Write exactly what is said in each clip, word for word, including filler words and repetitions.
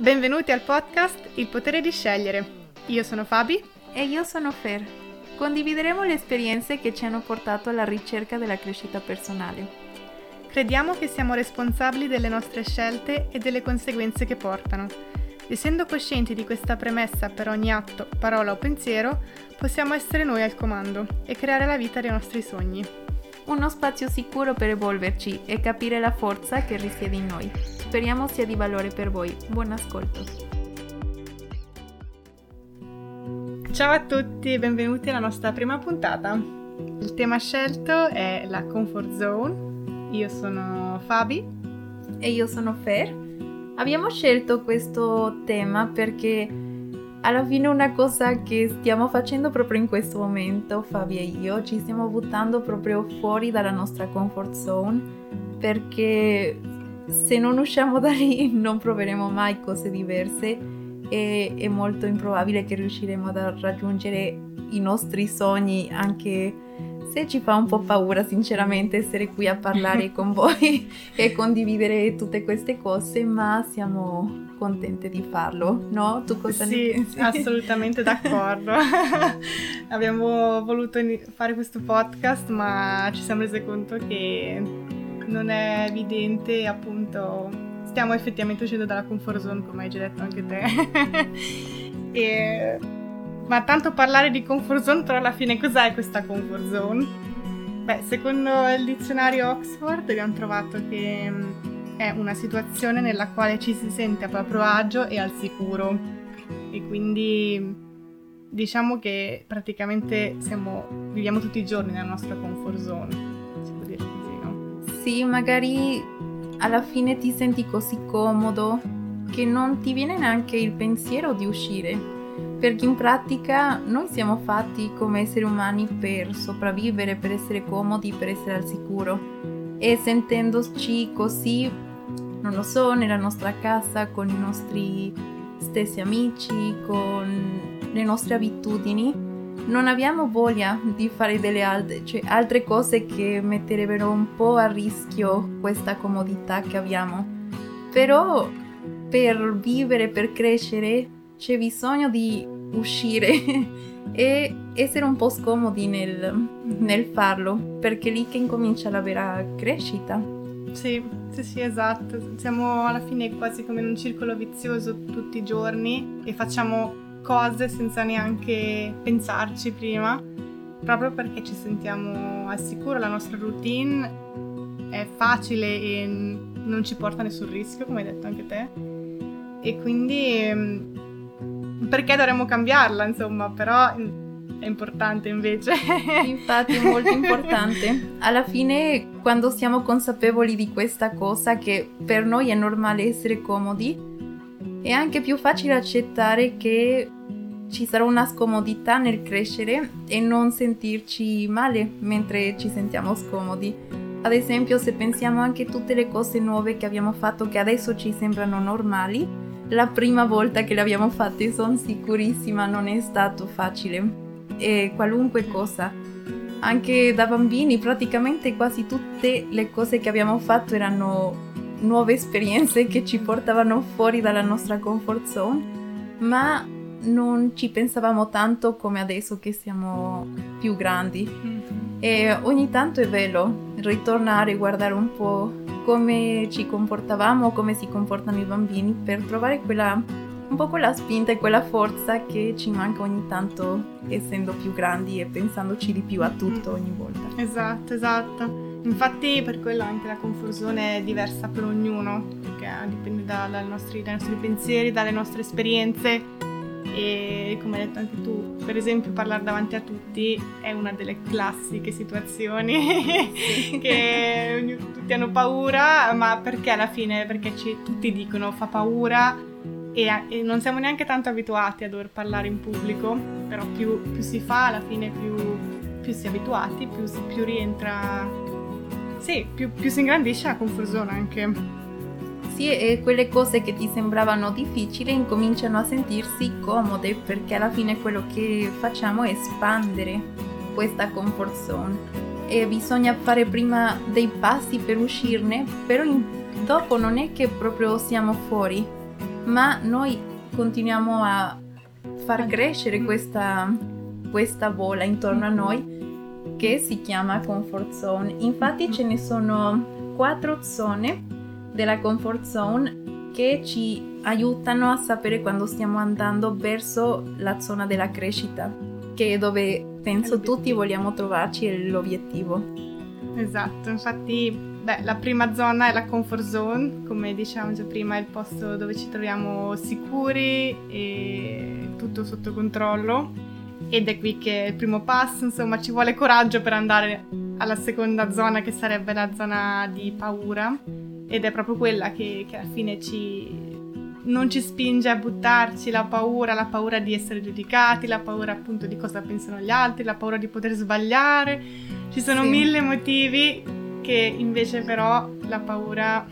Benvenuti al podcast Il potere di scegliere. Io sono Fabi. E io sono Fer. Condivideremo le esperienze che ci hanno portato alla ricerca della crescita personale. Crediamo che siamo responsabili delle nostre scelte e delle conseguenze che portano. Essendo coscienti di questa premessa per ogni atto, parola o pensiero, possiamo essere noi al comando e creare la vita dei nostri sogni. Uno spazio sicuro per evolverci e capire la forza che risiede in noi. Speriamo sia di valore per voi. Buon ascolto. Ciao a tutti e benvenuti alla nostra prima puntata. Il tema scelto è la comfort zone. Io sono Fabi. E io sono Fer. Abbiamo scelto questo tema perché alla fine una cosa che stiamo facendo proprio in questo momento, Fabi e io, ci stiamo buttando proprio fuori dalla nostra comfort zone, perché se non usciamo da lì non proveremo mai cose diverse e è molto improbabile che riusciremo a raggiungere i nostri sogni, anche se ci fa un po' paura sinceramente essere qui a parlare con voi e condividere tutte queste cose, ma siamo contente di farlo, no? Tu cosa sì, ne pensi? Sì, assolutamente d'accordo. Abbiamo voluto fare questo podcast, ma ci siamo rese conto che non è evidente, appunto, stiamo effettivamente uscendo dalla comfort zone, come hai già detto anche te. e... Ma tanto parlare di comfort zone, però alla fine cos'è questa comfort zone? Beh, secondo il dizionario Oxford abbiamo trovato che è una situazione nella quale ci si sente a proprio agio e al sicuro. E quindi diciamo che praticamente siamo, viviamo tutti i giorni nella nostra comfort zone, si può dire così, no? Sì, magari alla fine ti senti così comodo che non ti viene neanche il pensiero di uscire. Perché in pratica noi siamo fatti come esseri umani per sopravvivere, per essere comodi, per essere al sicuro. E sentendoci così, non lo so, nella nostra casa, con i nostri stessi amici, con le nostre abitudini, non abbiamo voglia di fare delle altre, cioè altre cose che metterebbero un po' a rischio questa comodità che abbiamo. Però per vivere, per crescere, c'è bisogno di uscire e essere un po' scomodi nel, nel farlo, perché è lì che incomincia la vera crescita. Sì, sì, sì, esatto. Siamo alla fine quasi come in un circolo vizioso tutti i giorni e facciamo cose senza neanche pensarci prima, proprio perché ci sentiamo al sicuro, la nostra routine è facile e non ci porta nessun rischio, come hai detto anche te. E quindi... perché dovremmo cambiarla, insomma, però è importante invece. Infatti è molto importante. Alla fine, quando siamo consapevoli di questa cosa, che per noi è normale essere comodi, è anche più facile accettare che ci sarà una scomodità nel crescere e non sentirci male mentre ci sentiamo scomodi. Ad esempio, se pensiamo anche a tutte le cose nuove che abbiamo fatto che adesso ci sembrano normali, la prima volta che le abbiamo fatte, sono sicurissima, non è stato facile. E qualunque cosa, anche da bambini, praticamente quasi tutte le cose che abbiamo fatto erano nuove esperienze che ci portavano fuori dalla nostra comfort zone, ma non ci pensavamo tanto come adesso che siamo più grandi. E ogni tanto è bello ritornare e guardare un po' come ci comportavamo, come si comportano i bambini, per trovare quella, un po' quella spinta e quella forza che ci manca ogni tanto, essendo più grandi e pensandoci di più a tutto ogni volta. Esatto, esatto. Infatti per quello anche la confusione è diversa per ognuno, perché dipende da, dai, nostri, dai nostri pensieri, dalle nostre esperienze e, come hai detto anche tu, per esempio parlare davanti a tutti è una delle classiche situazioni che ogni, tutti hanno paura, ma perché alla fine? Perché ci, tutti dicono fa paura e, e non siamo neanche tanto abituati a dover parlare in pubblico, però più, più si fa alla fine più, più si è abituati, più, più rientra, sì, più, più si ingrandisce la comfort zone anche. Sì, e quelle cose che ti sembravano difficili incominciano a sentirsi comode, perché alla fine quello che facciamo è espandere questa comfort zone e bisogna fare prima dei passi per uscirne, però in, dopo non è che proprio siamo fuori, ma noi continuiamo a far crescere questa, questa bolla intorno a noi che si chiama comfort zone. Infatti ce ne sono quattro zone della comfort zone che ci aiutano a sapere quando stiamo andando verso la zona della crescita, che è dove penso tutti vogliamo trovarci, è l'obiettivo. Esatto, infatti beh, la prima zona è la comfort zone, come dicevamo già prima, è il posto dove ci troviamo sicuri e tutto sotto controllo, ed è qui che è il primo passo, insomma ci vuole coraggio per andare alla seconda zona, che sarebbe la zona di paura, ed è proprio quella che, che alla fine ci non ci spinge a buttarci, la paura, la paura di essere giudicati, la paura appunto di cosa pensano gli altri, la paura di poter sbagliare. Ci sono sì. mille motivi che invece però la paura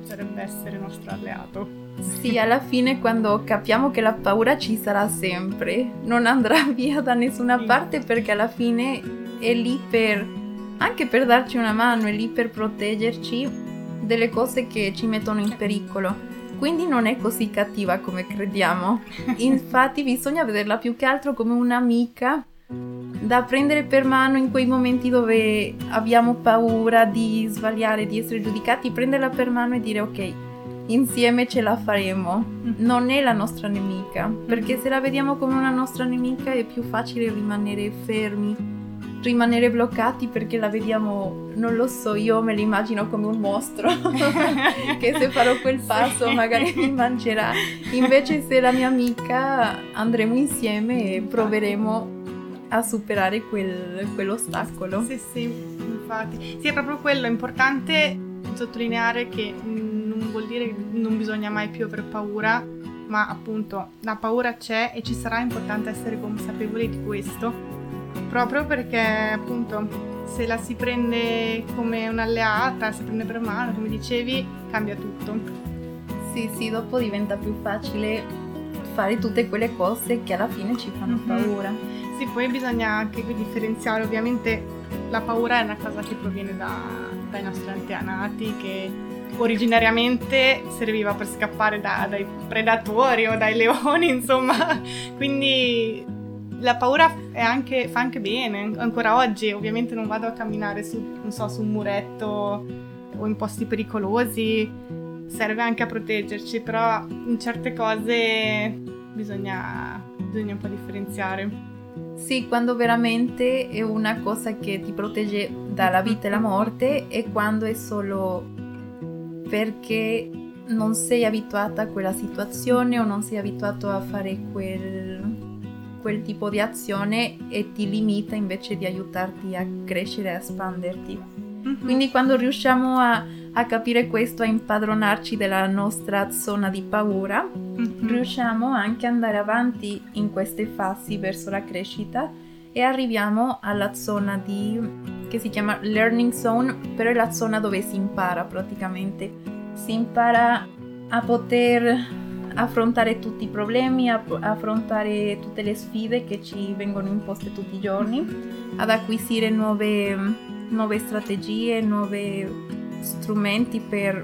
dovrebbe essere nostro alleato. Sì, alla fine quando capiamo che la paura ci sarà sempre, non andrà via da nessuna sì. parte, perché alla fine è lì per, anche per darci una mano, è lì per proteggerci delle cose che ci mettono in pericolo. Quindi non è così cattiva come crediamo, infatti bisogna vederla più che altro come un'amica da prendere per mano in quei momenti dove abbiamo paura di sbagliare, di essere giudicati, prenderla per mano e dire ok, insieme ce la faremo, non è la nostra nemica, perché se la vediamo come una nostra nemica è più facile rimanere fermi, rimanere bloccati, perché la vediamo, non lo so, io me la immagino come un mostro che se farò quel passo sì. magari mi mangerà. Invece se la mia amica andremo insieme e proveremo a superare quel, quell'ostacolo. Sì, sì, infatti. Sì, è proprio quello, è importante sottolineare che non vuol dire che non bisogna mai più aver paura, ma appunto la paura c'è e ci sarà, è importante essere consapevoli di questo. Proprio perché appunto se la si prende come un'alleata, si prende per mano, come dicevi, cambia tutto. Sì, sì, dopo diventa più facile fare tutte quelle cose che alla fine ci fanno mm-hmm. paura. Sì, poi bisogna anche qui differenziare, ovviamente la paura è una cosa che proviene da, dai nostri antenati, che originariamente serviva per scappare da, dai predatori o dai leoni, insomma, quindi... La paura è anche, fa anche bene, ancora oggi ovviamente non vado a camminare su, non so, su un muretto o in posti pericolosi, serve anche a proteggerci, però in certe cose bisogna, bisogna un po' differenziare. Sì, quando veramente è una cosa che ti protegge dalla vita e la morte, e quando è solo perché non sei abituata a quella situazione o non sei abituato a fare quel... quel tipo di azione e ti limita invece di aiutarti a crescere, a espanderti. Mm-hmm. Quindi quando riusciamo a, a capire questo, a impadronarci della nostra zona di paura, mm-hmm. riusciamo anche ad andare avanti in queste fasi verso la crescita e arriviamo alla zona di che si chiama learning zone, però è la zona dove si impara praticamente. Si impara a poter... affrontare tutti i problemi, affrontare tutte le sfide che ci vengono imposte tutti i giorni, ad acquisire nuove, nuove strategie, nuovi strumenti per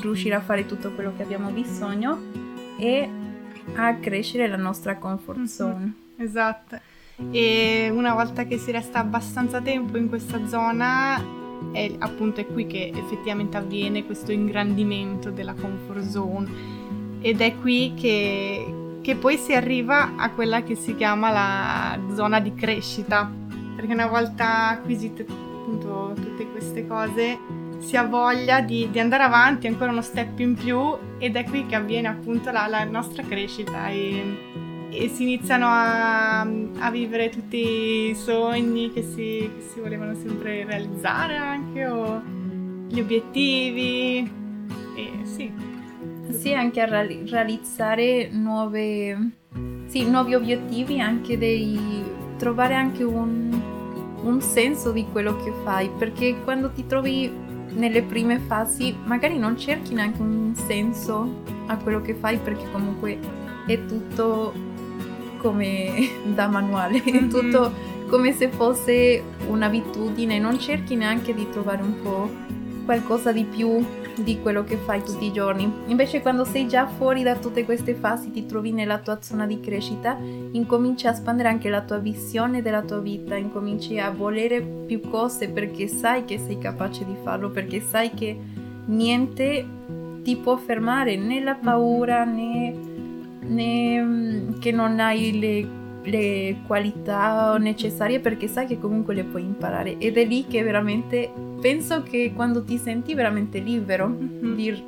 riuscire a fare tutto quello che abbiamo bisogno e a crescere la nostra comfort zone. Esatto, e una volta che si resta abbastanza tempo in questa zona è appunto è qui che effettivamente avviene questo ingrandimento della comfort zone. Ed è qui che, che poi si arriva a quella che si chiama la zona di crescita, perché una volta acquisite appunto tutte queste cose si ha voglia di, di andare avanti, ancora uno step in più, ed è qui che avviene appunto la, la nostra crescita e, e si iniziano a, a vivere tutti i sogni che si, che si volevano sempre realizzare anche, o gli obiettivi, e sì. Sì, anche a realizzare nuove, sì, nuovi obiettivi, anche dei, trovare anche un, un senso di quello che fai, perché quando ti trovi nelle prime fasi magari non cerchi neanche un senso a quello che fai, perché comunque è tutto come da manuale, è tutto come se fosse un'abitudine, non cerchi neanche di trovare un po' qualcosa di più di quello che fai tutti i giorni. Invece quando sei già fuori da tutte queste fasi, ti trovi nella tua zona di crescita, incominci a espandere anche la tua visione della tua vita, incominci a volere più cose perché sai che sei capace di farlo, perché sai che niente ti può fermare, né la paura né, né che non hai le, le qualità necessarie, perché sai che comunque le puoi imparare. Ed è lì che veramente penso che quando ti senti veramente libero mm-hmm. di,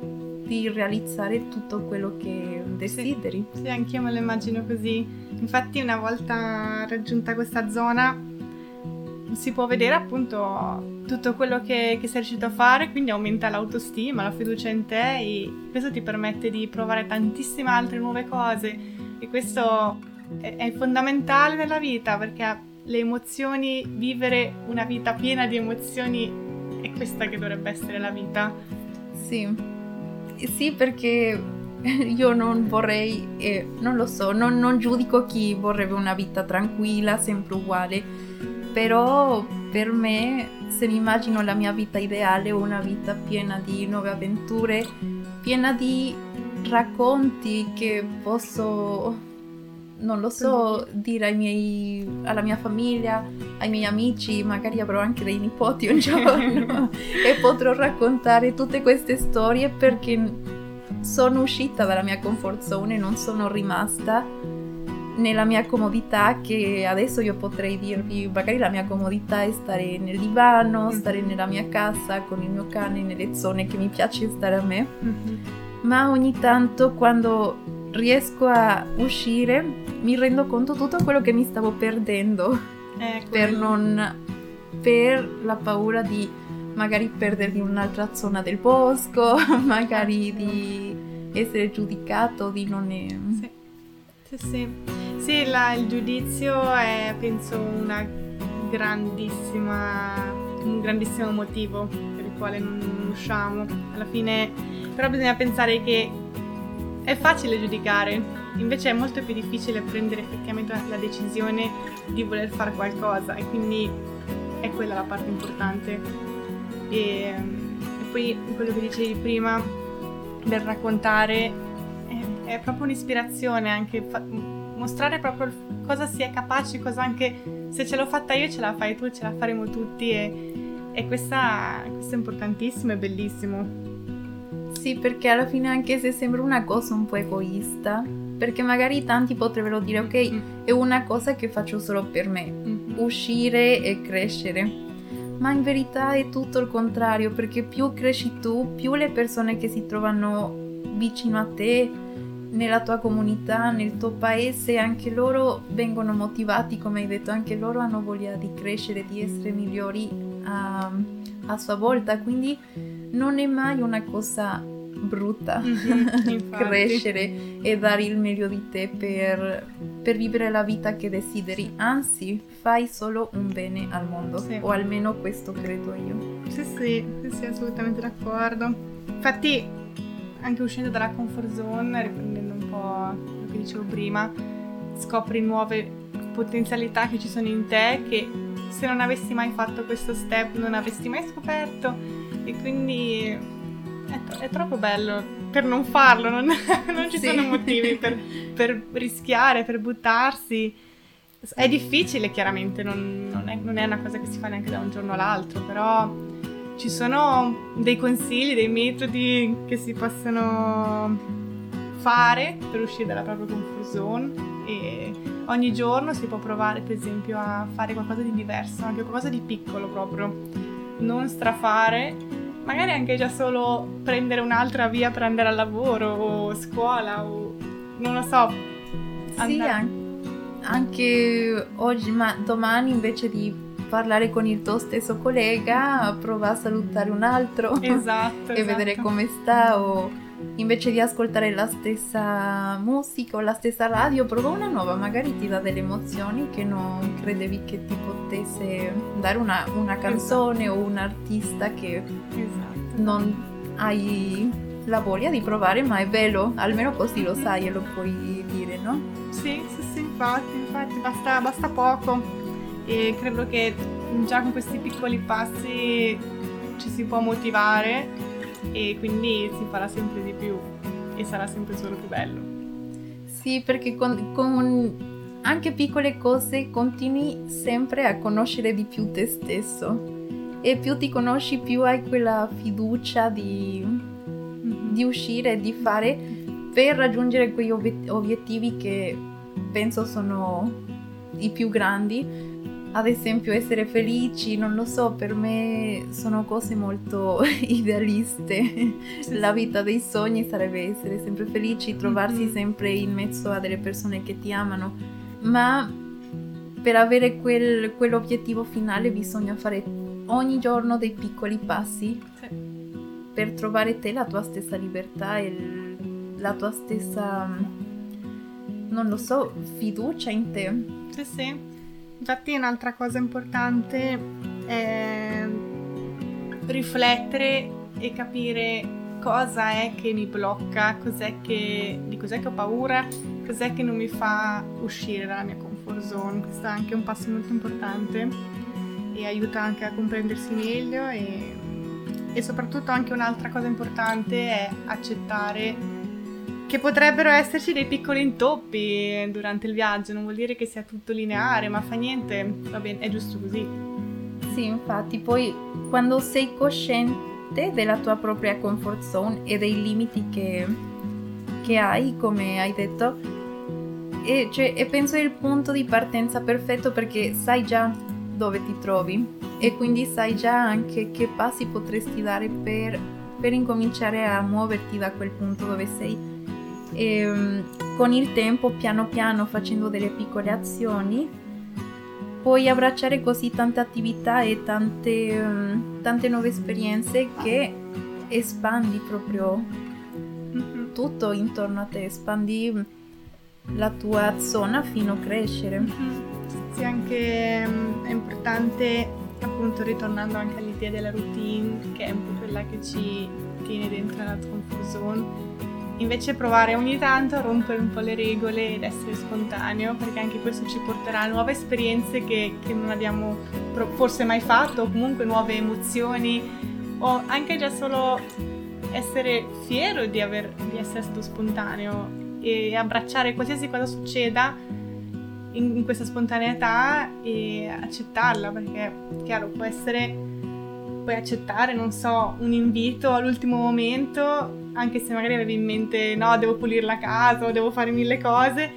di realizzare tutto quello che desideri. Sì, sì, anch'io me lo immagino così. Infatti una volta raggiunta questa zona si può vedere appunto tutto quello che, che sei riuscito a fare, quindi aumenta l'autostima, la fiducia in te, e questo ti permette di provare tantissime altre nuove cose. E questo è, è fondamentale nella vita, perché le emozioni, vivere una vita piena di emozioni, è questa che dovrebbe essere la vita. Sì, sì, perché io non vorrei, eh, non lo so, non, non giudico chi vorrebbe una vita tranquilla, sempre uguale, però per me, se mi immagino la mia vita ideale, una vita piena di nuove avventure, piena di racconti che posso, non lo so, dire ai miei, alla mia famiglia, ai miei amici, magari avrò anche dei nipoti un giorno e potrò raccontare tutte queste storie perché sono uscita dalla mia comfort zone, non sono rimasta nella mia comodità, che adesso io potrei dirvi, magari la mia comodità è stare nel divano, stare nella mia casa con il mio cane, nelle zone che mi piace stare a me, mm-hmm. ma ogni tanto quando riesco a uscire mi rendo conto tutto quello che mi stavo perdendo, ecco. per non per la paura di magari perdermi un'altra zona del bosco, magari di essere giudicato, di non è... sì. Sì, sì. Sì, la, il giudizio è, penso, una grandissima, un grandissimo motivo per il quale non usciamo. Alla fine, però, bisogna pensare che è facile giudicare, invece è molto più difficile prendere effettivamente la decisione di voler fare qualcosa, e quindi è quella la parte importante. E, e poi quello che dicevi prima del raccontare, è proprio un'ispirazione anche fa- mostrare proprio cosa si è capaci, cosa anche se ce l'ho fatta io ce la fai tu, ce la faremo tutti, e, e questa, questo è importantissimo e bellissimo. Sì, perché alla fine anche se sembra una cosa un po' egoista, perché magari tanti potrebbero dire ok, mm-hmm. è una cosa che faccio solo per me, mm-hmm. uscire e crescere. Ma in verità è tutto il contrario, perché più cresci tu, più le persone che si trovano vicino a te, nella tua comunità, nel tuo paese, anche loro vengono motivati, come hai detto, anche loro hanno voglia di crescere, di essere migliori a, a sua volta, quindi non è mai una cosa brutta mm-hmm, crescere e dare il meglio di te per, per vivere la vita che desideri, anzi fai solo un bene al mondo, sì. o almeno questo credo io. Sì, sì, sì, sì, assolutamente d'accordo. Infatti anche uscendo dalla comfort zone, riprendendo un po' quello che dicevo prima, scopri nuove potenzialità che ci sono in te, che se non avessi mai fatto questo step non avresti mai scoperto, e quindi è, tro- è troppo bello per non farlo, non, non ci sì. sono motivi per, per rischiare, per buttarsi. È difficile chiaramente, non, non, è, non è una cosa che si fa neanche da un giorno all'altro, però ci sono dei consigli, dei metodi che si possono fare per uscire dalla propria comfort zone, e ogni giorno si può provare per esempio a fare qualcosa di diverso, anche qualcosa di piccolo proprio, non strafare, magari anche già solo prendere un'altra via per andare al lavoro o scuola o non lo so. Sì, anche oggi, ma domani invece di parlare con il tuo stesso collega, prova a salutare un altro, esatto, e esatto. vedere come sta, o invece di ascoltare la stessa musica o la stessa radio, prova una nuova, magari ti dà delle emozioni che non credevi che ti potesse dare una, una canzone esatto. o un artista che esatto. non hai la voglia di provare, ma è bello, almeno così lo sai e lo puoi dire, no? Sì, sì, sì, infatti, infatti basta, basta poco. E credo che già con questi piccoli passi ci si può motivare e quindi si farà sempre di più e sarà sempre solo più bello. Sì, perché con, con anche piccole cose continui sempre a conoscere di più te stesso e più ti conosci più hai quella fiducia di, di uscire, di fare per raggiungere quegli obiettivi che penso sono i più grandi. Ad esempio essere felici, non lo so, per me sono cose molto idealiste. La vita dei sogni sarebbe essere sempre felici, trovarsi mm-hmm. sempre in mezzo a delle persone che ti amano, ma per avere quel, quell'obiettivo finale bisogna fare ogni giorno dei piccoli passi sì. per trovare te, la tua stessa libertà e la tua stessa, non lo so, fiducia in te. Sì, sì. Infatti un'altra cosa importante è riflettere e capire cosa è che mi blocca, cos'è che, di cos'è che ho paura, cos'è che non mi fa uscire dalla mia comfort zone. Questo è anche un passo molto importante e aiuta anche a comprendersi meglio e, e soprattutto anche un'altra cosa importante è accettare che potrebbero esserci dei piccoli intoppi durante il viaggio, non vuol dire che sia tutto lineare, ma fa niente, va bene, è giusto così. Sì, infatti, poi quando sei cosciente della tua propria comfort zone e dei limiti che, che hai, come hai detto, e, cioè, e penso è il punto di partenza perfetto perché sai già dove ti trovi e quindi sai già anche che passi potresti dare per, per incominciare a muoverti da quel punto dove sei. E con il tempo, piano piano, facendo delle piccole azioni, puoi abbracciare così tante attività e tante, tante nuove esperienze che espandi proprio tutto intorno a te, espandi la tua zona fino a crescere. Sì, anche è importante, appunto, ritornando anche all'idea della routine, che è un po' quella che ci tiene dentro la comfort zone. Invece provare ogni tanto a rompere un po' le regole ed essere spontaneo, perché anche questo ci porterà a nuove esperienze che, che non abbiamo pro- forse mai fatto, o comunque nuove emozioni, o anche già solo essere fiero di, aver, di essere stato spontaneo e abbracciare qualsiasi cosa succeda in, in questa spontaneità e accettarla, perché chiaro può essere, puoi accettare, non so, un invito all'ultimo momento, anche se magari avevi in mente no, devo pulire la casa o devo fare mille cose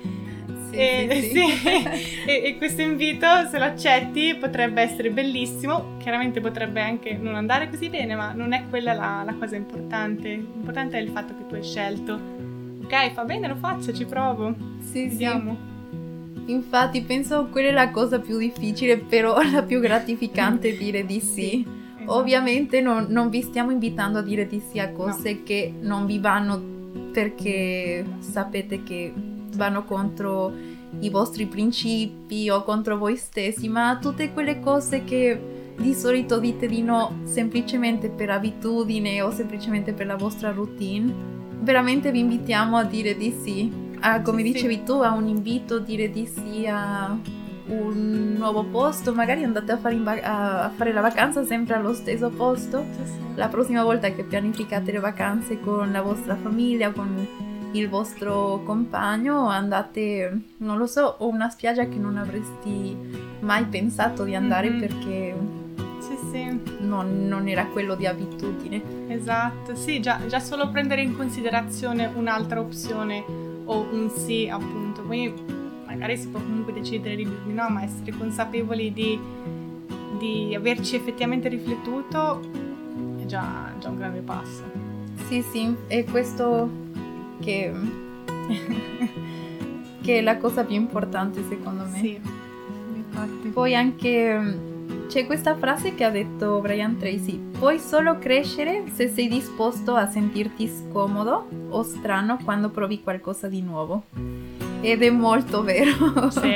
sì, e, sì, sì. e, e questo invito, se lo accetti, potrebbe essere bellissimo, chiaramente potrebbe anche non andare così bene, ma non è quella la, la cosa importante. L'importante è il fatto che tu hai scelto ok, fa bene, lo faccio, ci provo, sì, vediamo sì. Infatti penso quella è la cosa più difficile, però la più gratificante, dire di sì, sì. Ovviamente non, non vi stiamo invitando a dire di sì a cose no. che non vi vanno, perché sapete che vanno contro i vostri principi o contro voi stessi, ma tutte quelle cose che di solito dite di no semplicemente per abitudine o semplicemente per la vostra routine, veramente vi invitiamo a dire di sì, a, come sì, dicevi sì. tu, a un invito, dire di sì a un nuovo posto, magari andate a fare, vac- a fare la vacanza sempre allo stesso posto. Sì, sì. La prossima volta che pianificate le vacanze con la vostra famiglia, con il vostro compagno, andate, non lo so, o una spiaggia che non avresti mai pensato di andare mm-hmm. perché sì, sì. Non, non era quello di abitudine. Esatto, sì, già, già solo prendere in considerazione un'altra opzione o un sì, appunto. Quindi magari si può comunque decidere di no, ma essere consapevoli di, di averci effettivamente riflettuto è già, già un grande passo. Sì, sì, è questo che, che è la cosa più importante secondo me. Sì, infatti. Poi anche c'è questa frase che ha detto Bryan Tracy: puoi solo crescere se sei disposto a sentirti scomodo o strano quando provi qualcosa di nuovo. Ed è molto vero. Sì.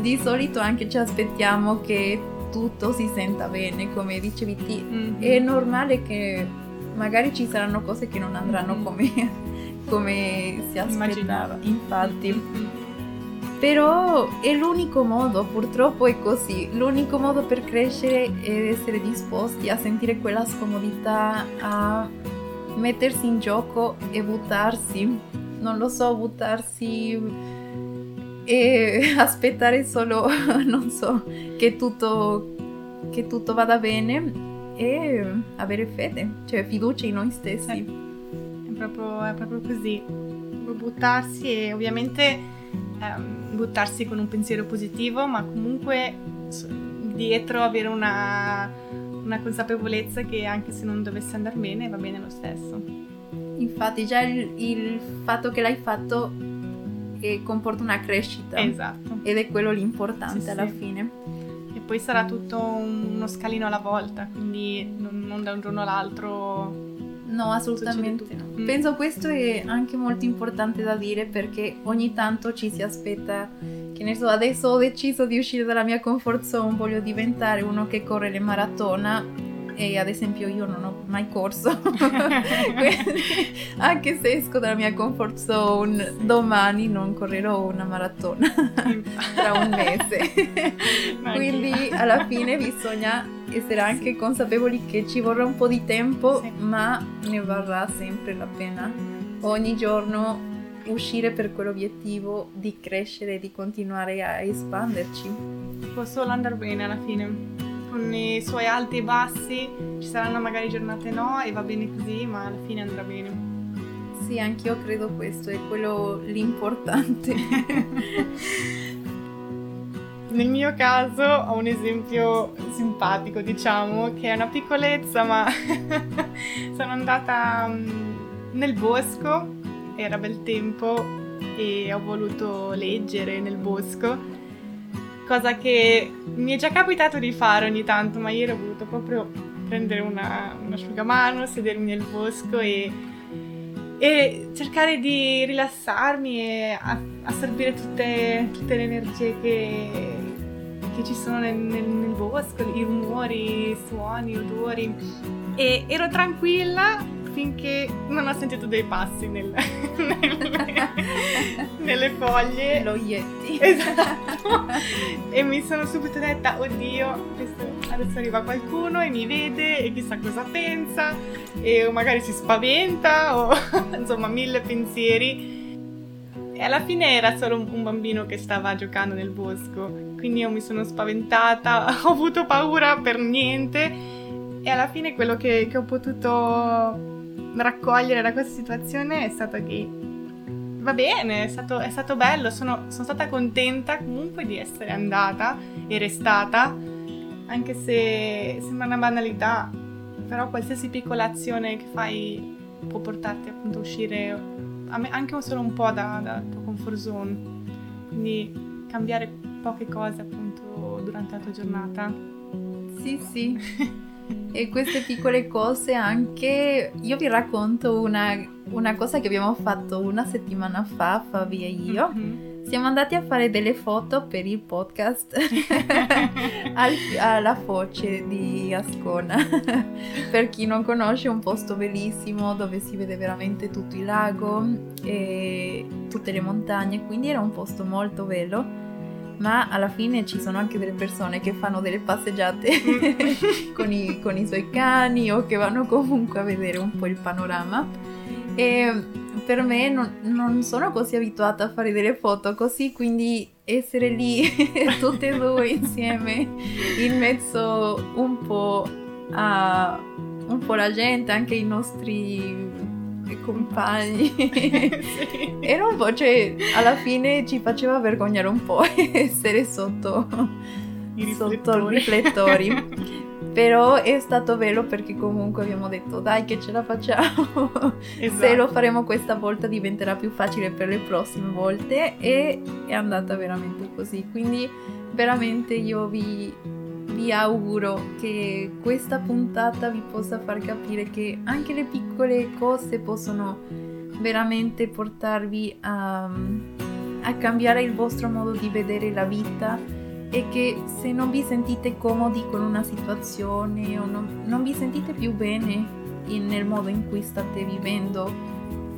Di solito anche ci aspettiamo che tutto si senta bene, come dicevi te. Mm-hmm. È normale che magari ci saranno cose che non andranno mm-hmm. come, come si aspettava. Immaginava. Infatti. Mm-hmm. Però è l'unico modo, purtroppo è così. L'unico modo per crescere è essere disposti a sentire quella scomodità, a mettersi in gioco e buttarsi, non lo so, buttarsi e aspettare solo, non so, che tutto, che tutto vada bene e avere fede, cioè fiducia in noi stessi. È proprio, è proprio così, buttarsi e ovviamente ehm, buttarsi con un pensiero positivo, ma comunque dietro avere una, una consapevolezza che anche se non dovesse andare bene va bene lo stesso. Infatti già il, il fatto che l'hai fatto eh, comporta una crescita. Esatto. Ed è quello l'importante, sì, alla sì. fine. E poi sarà tutto un, uno scalino alla volta, quindi non, non da un giorno all'altro. No, assolutamente no. Mm. Penso questo è anche molto importante da dire, perché ogni tanto ci si aspetta, che ne so, adesso ho deciso di uscire dalla mia comfort zone, voglio diventare uno che corre le maratona, e ad esempio io non ho mai corso quindi anche se esco dalla mia comfort zone domani non correrò una maratona tra un mese quindi alla fine bisogna essere anche sì. consapevoli che ci vorrà un po' di tempo, sì. ma ne varrà sempre la pena ogni giorno uscire per quell'obiettivo di crescere, di continuare a espanderci. Può solo andare bene alla fine, con i suoi alti e bassi, ci saranno magari giornate no e va bene così, ma alla fine andrà bene. Sì, anch'io credo questo, è quello l'importante. Nel mio caso ho un esempio simpatico, diciamo, che è una piccolezza, ma sono andata nel bosco, era bel tempo e ho voluto leggere nel bosco, cosa che mi è già capitato di fare ogni tanto, ma ieri ho voluto proprio prendere una, un asciugamano, sedermi nel bosco e, e cercare di rilassarmi e assorbire tutte, tutte le energie che, che ci sono nel, nel, nel bosco, i rumori, i suoni, gli odori, e ero tranquilla finché non ho sentito dei passi nel, nelle, nelle foglie. Lo Yeti. Esatto. E mi sono subito detta, oddio, adesso arriva qualcuno e mi vede e chissà cosa pensa, e magari si spaventa, o insomma mille pensieri. E alla fine era solo un bambino che stava giocando nel bosco, quindi io mi sono spaventata, ho avuto paura per niente, e alla fine quello che, che ho potuto raccogliere da questa situazione è stato che va bene, è stato, è stato bello, sono, sono stata contenta comunque di essere andata e restata, anche se sembra una banalità, però qualsiasi piccola azione che fai può portarti appunto a uscire a me, anche solo un po' da, da tua comfort zone, quindi cambiare poche cose appunto durante la tua giornata. Sì, sì. E queste piccole cose anche... Io vi racconto una, una cosa che abbiamo fatto una settimana fa, Fabi e io. Mm-hmm. Siamo andati a fare delle foto per il podcast al, alla foce di Ascona. Per chi non conosce, è un posto bellissimo dove si vede veramente tutto il lago e tutte le montagne, quindi era un posto molto bello. Ma alla fine ci sono anche delle persone che fanno delle passeggiate con, i, con i suoi cani, o che vanno comunque a vedere un po' il panorama, e per me non, non sono così abituata a fare delle foto così, quindi essere lì tutte e due insieme in mezzo un po' a un po' la gente, anche i nostri compagni sì. Era un po', cioè alla fine ci faceva vergognare un po' essere sotto i riflettori, sotto riflettori. Però è stato bello, perché comunque abbiamo detto dai che ce la facciamo, esatto. Se lo faremo questa volta diventerà più facile per le prossime volte, e è andata veramente così, quindi veramente io vi vi auguro che questa puntata vi possa far capire che anche le piccole cose possono veramente portarvi a, a cambiare il vostro modo di vedere la vita, e che se non vi sentite comodi con una situazione, o non, non vi sentite più bene in, nel modo in cui state vivendo,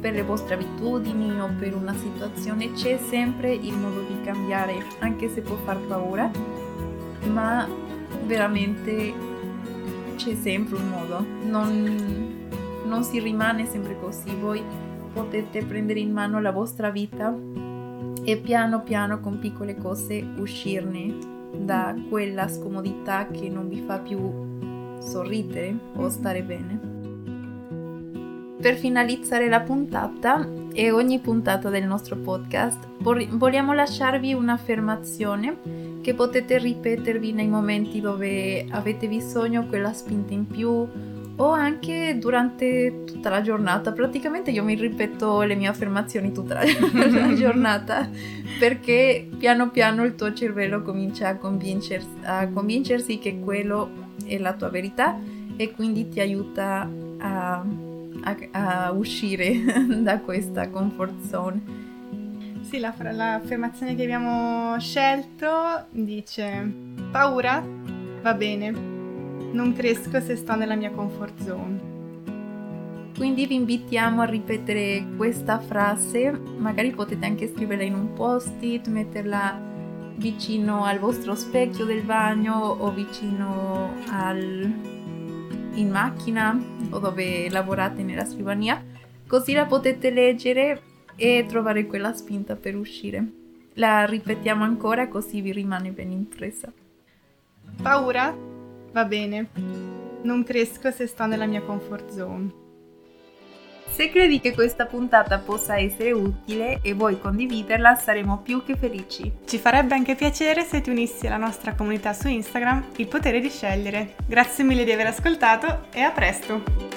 per le vostre abitudini o per una situazione, c'è sempre il modo di cambiare, anche se può far paura, ma veramente c'è sempre un modo, non, non si rimane sempre così, voi potete prendere in mano la vostra vita e piano piano con piccole cose uscirne da quella scomodità che non vi fa più sorridere o stare bene. Per finalizzare la puntata e ogni puntata del nostro podcast vogliamo lasciarvi un'affermazione che potete ripetervi nei momenti dove avete bisogno quella spinta in più o anche durante tutta la giornata. Praticamente io mi ripeto le mie affermazioni tutta la giornata perché piano piano il tuo cervello comincia a, convincersi, a convincersi che quello è la tua verità e quindi ti aiuta a, a, a uscire da questa comfort zone. Sì, la, l'affermazione che abbiamo scelto dice: paura, va bene. Non cresco se sto nella mia comfort zone. Quindi vi invitiamo a ripetere questa frase, magari potete anche scriverla in un post-it, metterla vicino al vostro specchio del bagno o vicino al... in macchina o dove lavorate nella scrivania, così la potete leggere e trovare quella spinta per uscire. La ripetiamo ancora così vi rimane ben impressa. Paura? Va bene, non cresco se sto nella mia comfort zone. Se credi che questa puntata possa essere utile e vuoi condividerla, saremo più che felici. Ci farebbe anche piacere se ti unissi alla nostra comunità su Instagram, Il potere di scegliere. Grazie mille di aver ascoltato e a presto!